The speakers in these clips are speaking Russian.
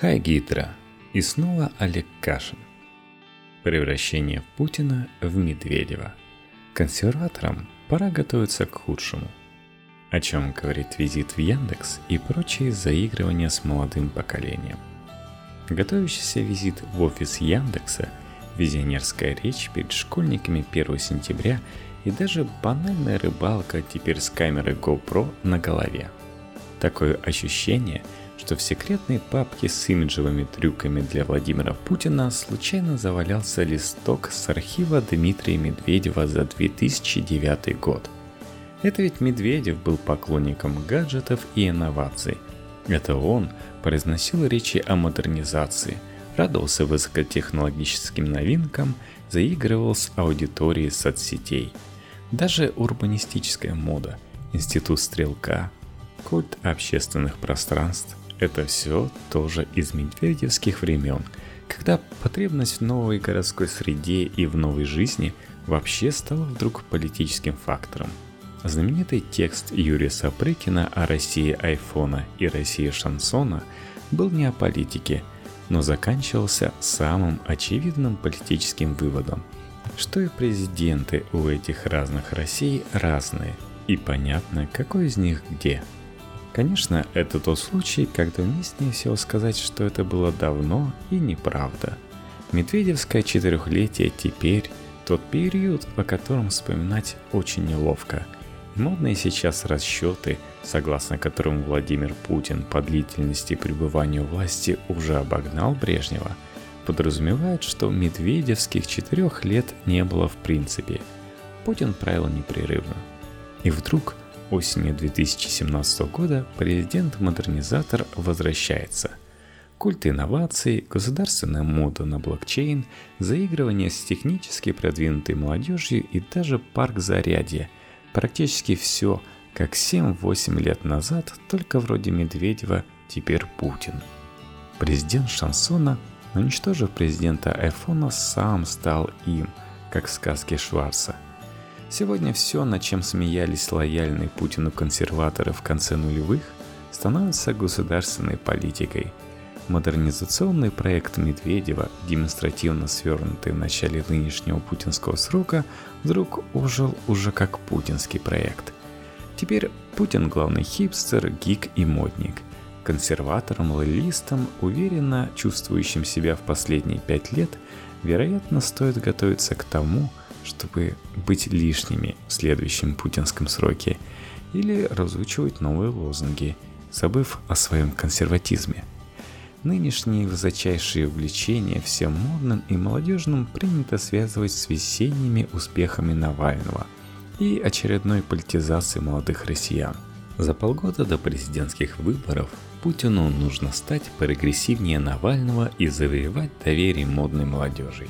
Хай Гидра, и снова Олег Кашин. Превращение Путина в Медведева. Консерваторам пора готовиться к худшему. О чем говорит визит в Яндекс и прочие заигрывания с молодым поколением. Готовящийся визит в офис Яндекса, визионерская речь перед школьниками 1 сентября и даже банальная рыбалка теперь с камерой GoPro на голове. Такое ощущение, что в секретной папке с имиджевыми трюками для Владимира Путина случайно завалялся листок с архива Дмитрия Медведева за 2009 год. Это ведь Медведев был поклонником гаджетов и инноваций. Это он произносил речи о модернизации, радовался высокотехнологическим новинкам, заигрывал с аудиторией соцсетей. Даже урбанистическая мода, Институт Стрелка, культ общественных пространств – это все тоже из медведевских времен, когда потребность в новой городской среде и в новой жизни вообще стала вдруг политическим фактором. Знаменитый текст Юрия Сопрыкина о России айфона и России шансона был не о политике, но заканчивался самым очевидным политическим выводом, что и президенты у этих разных Россий разные, и понятно, какой из них где. Конечно, это тот случай, когда уместнее всего сказать, что это было давно и неправда. Медведевское четырехлетие теперь – тот период, о котором вспоминать очень неловко. Модные сейчас расчеты, согласно которым Владимир Путин по длительности пребывания у власти уже обогнал Брежнева, подразумевают, что медведевских 4 лет не было в принципе. Путин правил непрерывно. И вдруг осенью 2017 года президент-модернизатор возвращается. Культ инноваций, государственная мода на блокчейн, заигрывание с технически продвинутой молодежью и даже парк Зарядье. Практически все, как 7-8 лет назад, только вроде Медведева, теперь Путин. Президент шансона, уничтожив президента айфона, сам стал им, как в сказке Шварца. Сегодня все, над чем смеялись лояльные Путину консерваторы в конце нулевых, становится государственной политикой. Модернизационный проект Медведева, демонстративно свернутый в начале нынешнего путинского срока, вдруг ожил уже как путинский проект. Теперь Путин главный хипстер, гик и модник. Консерватором, лоялистом, уверенно чувствующим себя в последние 5 лет, вероятно, стоит готовиться к тому, чтобы быть лишними в следующем путинском сроке или разучивать новые лозунги, забыв о своем консерватизме. Нынешние высочайшие увлечения всем модным и молодежным принято связывать с весенними успехами Навального и очередной политизацией молодых россиян. За полгода до президентских выборов Путину нужно стать прогрессивнее Навального и завоевать доверие модной молодежи.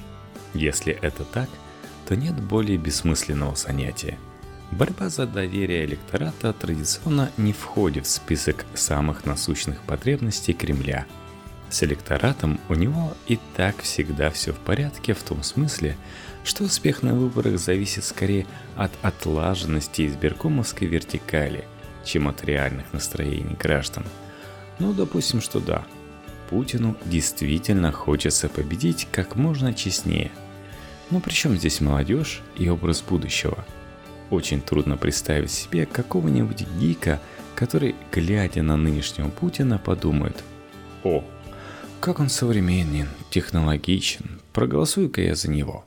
Если это так, то нет более бессмысленного занятия. Борьба за доверие электората традиционно не входит в список самых насущных потребностей Кремля. С электоратом у него и так всегда все в порядке, в том смысле, что успех на выборах зависит скорее от отлаженности избиркомовской вертикали, чем от реальных настроений граждан. Ну, допустим, что да, Путину действительно хочется победить как можно честнее. Но при чем здесь молодежь и образ будущего? Очень трудно представить себе какого-нибудь гика, который, глядя на нынешнего Путина, подумает: «О, как он современен, технологичен, проголосую-ка я за него».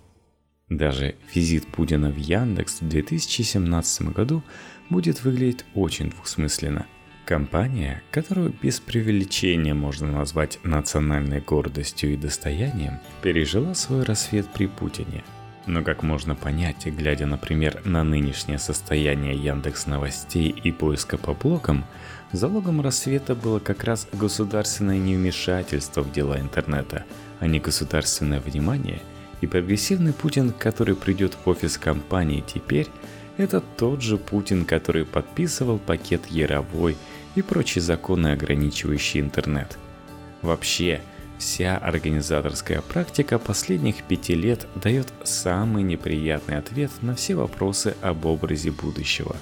Даже визит Путина в Яндекс в 2017 году будет выглядеть очень двусмысленно. Компания, которую без преувеличения можно назвать национальной гордостью и достоянием, пережила свой рассвет при Путине. Но как можно понять, глядя, например, на нынешнее состояние Яндекс.Новостей и поиска по блокам, залогом рассвета было как раз государственное невмешательство в дела интернета, а не государственное внимание, и прогрессивный Путин, который придет в офис компании теперь, это тот же Путин, который подписывал пакет Яровой и прочие законы, ограничивающие интернет. Вообще, вся организаторская практика последних 5 лет дает самый неприятный ответ на все вопросы об образе будущего.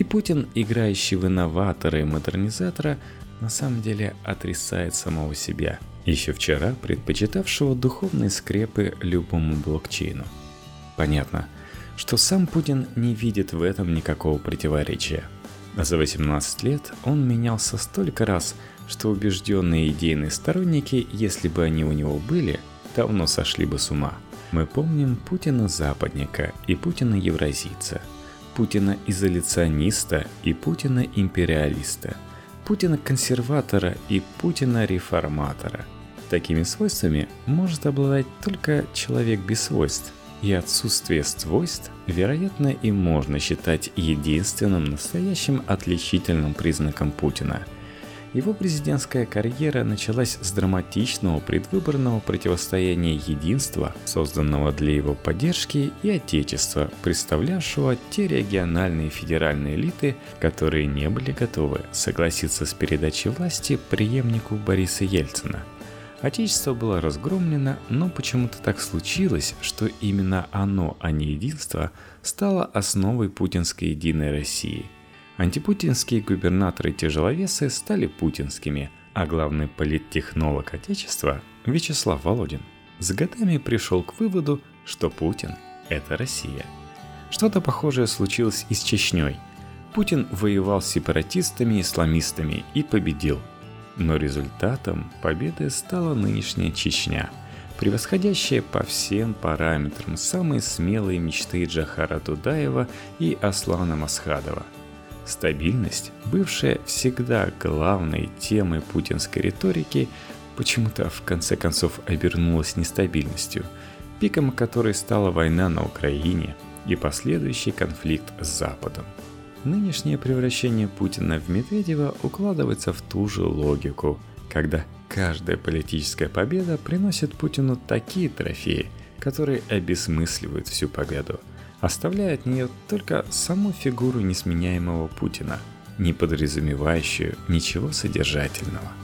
И Путин, играющий в инноватора и модернизатора, на самом деле отрицает самого себя, еще вчера предпочитавшего духовные скрепы любому блокчейну. Понятно, что сам Путин не видит в этом никакого противоречия. За 18 лет он менялся столько раз, что убежденные идейные сторонники, если бы они у него были, давно сошли бы с ума. Мы помним Путина-западника и Путина-евразийца, Путина-изоляциониста и Путина-империалиста, Путина-консерватора и Путина-реформатора. Такими свойствами может обладать только человек без свойств, и отсутствие свойств, вероятно, и можно считать единственным настоящим отличительным признаком Путина. Его президентская карьера началась с драматичного предвыборного противостояния единства, созданного для его поддержки, и отечества, представлявшего те региональные и федеральные элиты, которые не были готовы согласиться с передачей власти преемнику Бориса Ельцина. Отечество было разгромлено, но почему-то так случилось, что именно оно, а не единство, стало основой путинской «Единой России». Антипутинские губернаторы-тяжеловесы стали путинскими, а главный политтехнолог Отечества Вячеслав Володин с годами пришел к выводу, что Путин – это Россия. Что-то похожее случилось и с Чечней. Путин воевал с сепаратистами и исламистами и победил. Но результатом победы стала нынешняя Чечня, превосходящая по всем параметрам самые смелые мечты Джохара Дудаева и Аслана Масхадова. Стабильность, бывшая всегда главной темой путинской риторики, почему-то в конце концов обернулась нестабильностью, пиком которой стала война на Украине и последующий конфликт с Западом. Нынешнее превращение Путина в Медведева укладывается в ту же логику, когда каждая политическая победа приносит Путину такие трофеи, которые обесмысливают всю победу, оставляя от нее только саму фигуру несменяемого Путина, не подразумевающую ничего содержательного.